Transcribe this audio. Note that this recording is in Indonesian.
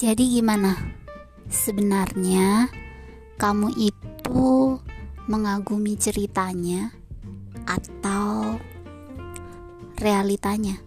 Jadi gimana? Sebenarnya kamu itu mengagumi ceritanya atau realitanya?